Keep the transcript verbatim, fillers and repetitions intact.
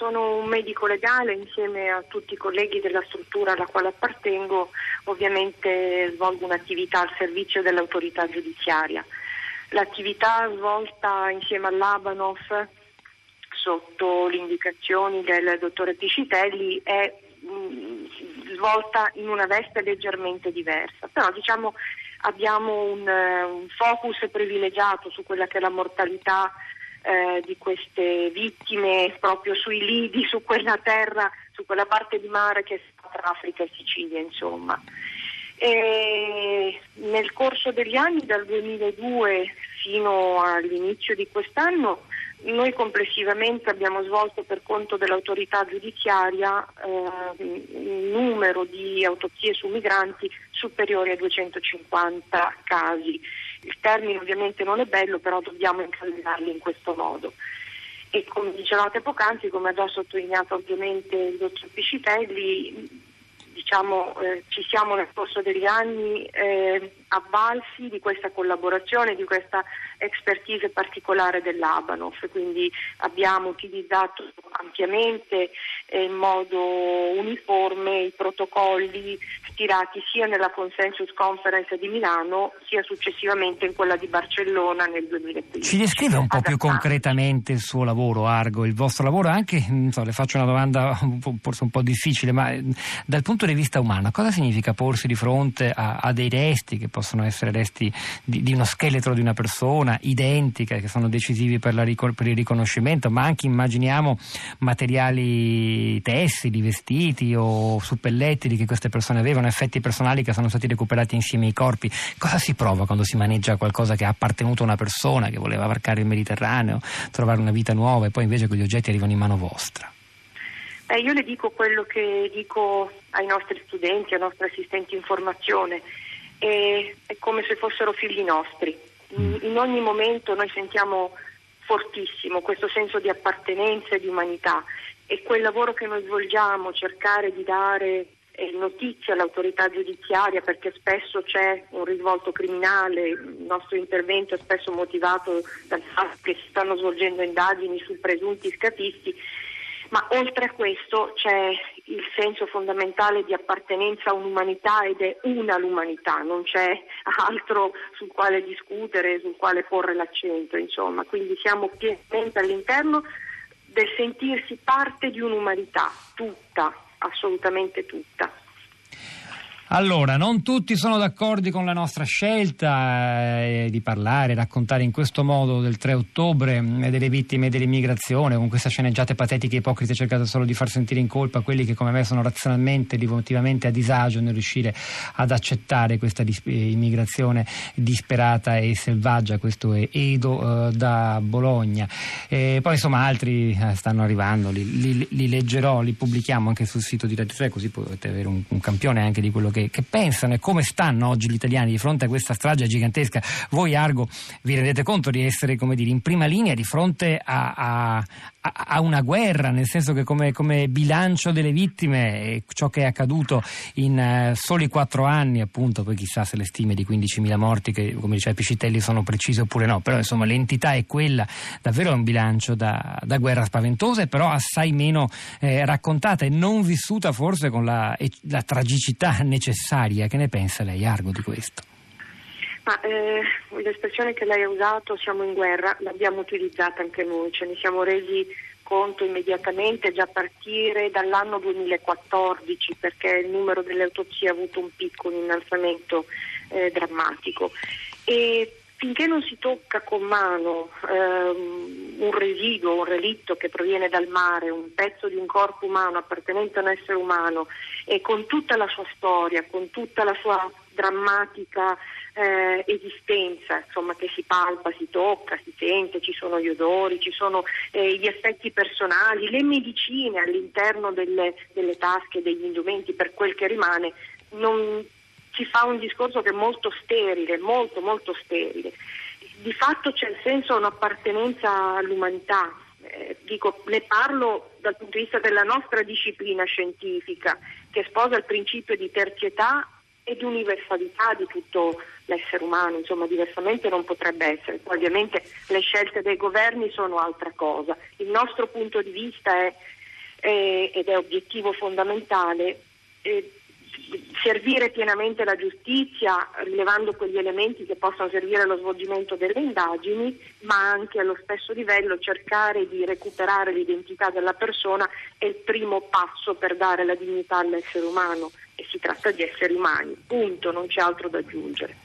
sono un medico legale, insieme a tutti i colleghi della struttura alla quale appartengo ovviamente svolgo un'attività al servizio dell'autorità giudiziaria. L'attività svolta insieme all'Labanov sotto le indicazioni del dottore Piscitelli è mh, svolta in una veste leggermente diversa, però diciamo abbiamo un, un focus privilegiato su quella che è la mortalità Eh, di queste vittime, proprio sui lidi, su quella terra, su quella parte di mare che è stata tra Africa e Sicilia, insomma. E nel corso degli anni, dal duemiladue fino all'inizio di quest'anno, noi complessivamente abbiamo svolto per conto dell'autorità giudiziaria eh, un numero di autopsie su migranti superiori a duecentocinquanta casi. Il termine ovviamente non è bello, però dobbiamo incasinarli in questo modo. E come dicevate poc'anzi, come ha già sottolineato ovviamente il dottor Piscitelli, diciamo eh, ci siamo nel corso degli anni eh, avvalsi di questa collaborazione, di questa expertise particolare dell'Labanov, quindi abbiamo utilizzato ampiamente eh, in modo uniforme i protocolli stilati sia nella Consensus Conference di Milano sia successivamente in quella di Barcellona nel duemilaquindici. Ci descrive un po' Adattante. Più concretamente il suo lavoro, Argo, il vostro lavoro anche, non so, le faccio una domanda forse un po' difficile, ma dal punto di vista umano cosa significa porsi di fronte a, a dei resti che possono essere resti di, di uno scheletro di una persona identica, che sono decisivi per, la, per il riconoscimento, ma anche immaginiamo materiali tessili, vestiti o suppellettili che queste persone avevano, effetti personali che sono stati recuperati insieme ai corpi. Cosa si prova quando si maneggia qualcosa che ha appartenuto a una persona che voleva varcare il Mediterraneo, trovare una vita nuova, e poi invece quegli oggetti arrivano in mano vostra? Eh, io le dico quello che dico ai nostri studenti, ai nostri assistenti in formazione: e, è come se fossero figli nostri. In, in ogni momento noi sentiamo fortissimo questo senso di appartenenza e di umanità, e quel lavoro che noi svolgiamo, cercare di dare eh, notizie all'autorità giudiziaria, perché spesso c'è un risvolto criminale, il nostro intervento è spesso motivato dal fatto che si stanno svolgendo indagini su presunti scafisti. Ma oltre a questo c'è il senso fondamentale di appartenenza a un'umanità, ed è una l'umanità, non c'è altro sul quale discutere, sul quale porre l'accento, insomma. Quindi siamo pienamente all'interno del sentirsi parte di un'umanità, tutta, assolutamente tutta. Allora, non tutti sono d'accordo con la nostra scelta eh, di parlare, raccontare in questo modo del tre ottobre eh, delle vittime dell'immigrazione, con queste sceneggiate patetiche e ipocrite cercate solo di far sentire in colpa quelli che come me sono razionalmente ed emotivamente a disagio nel riuscire ad accettare questa dis- immigrazione disperata e selvaggia. Questo è Edo eh, da Bologna. E poi insomma altri eh, stanno arrivando, li, li, li leggerò, li pubblichiamo anche sul sito di Radio tre, così potete avere un, un campione anche di quello che Che, che pensano e come stanno oggi gli italiani di fronte a questa strage gigantesca. Voi, Argo, vi rendete conto di essere, come dire, in prima linea di fronte a, a, a una guerra, nel senso che come, come bilancio delle vittime e ciò che è accaduto in eh, soli quattro anni, appunto, poi chissà se le stime di quindicimila morti, che come diceva Piscitelli, sono precise oppure no, però insomma l'entità è quella, davvero è un bilancio da, da guerra spaventosa, però assai meno eh, raccontata e non vissuta forse con la, la tragicità necessaria. Che ne pensa lei, Argo, di questo? Ma, eh, l'espressione che lei ha usato, siamo in guerra, l'abbiamo utilizzata anche noi, ce ne siamo resi conto immediatamente già a partire dall'anno duemilaquattordici, perché il numero delle autopsie ha avuto un picco, un innalzamento eh, drammatico. E finché non si tocca con mano ehm, un residuo, un relitto che proviene dal mare, un pezzo di un corpo umano appartenente a un essere umano, e con tutta la sua storia, con tutta la sua drammatica eh, esistenza, insomma, che si palpa, si tocca, si sente, ci sono gli odori, ci sono eh, gli effetti personali, le medicine all'interno delle, delle tasche, degli indumenti, per quel che rimane, non si fa un discorso che è molto sterile, molto molto sterile. Di fatto c'è il senso di un'appartenenza all'umanità, eh, dico, ne parlo dal punto di vista della nostra disciplina scientifica, che sposa il principio di terzietà e di universalità di tutto l'essere umano, insomma diversamente non potrebbe essere. Poi ovviamente le scelte dei governi sono altra cosa, il nostro punto di vista è eh, ed è obiettivo fondamentale, eh, servire pienamente la giustizia, rilevando quegli elementi che possono servire allo svolgimento delle indagini, ma anche allo stesso livello cercare di recuperare l'identità della persona è il primo passo per dare la dignità all'essere umano, e si tratta di esseri umani, punto, non c'è altro da aggiungere.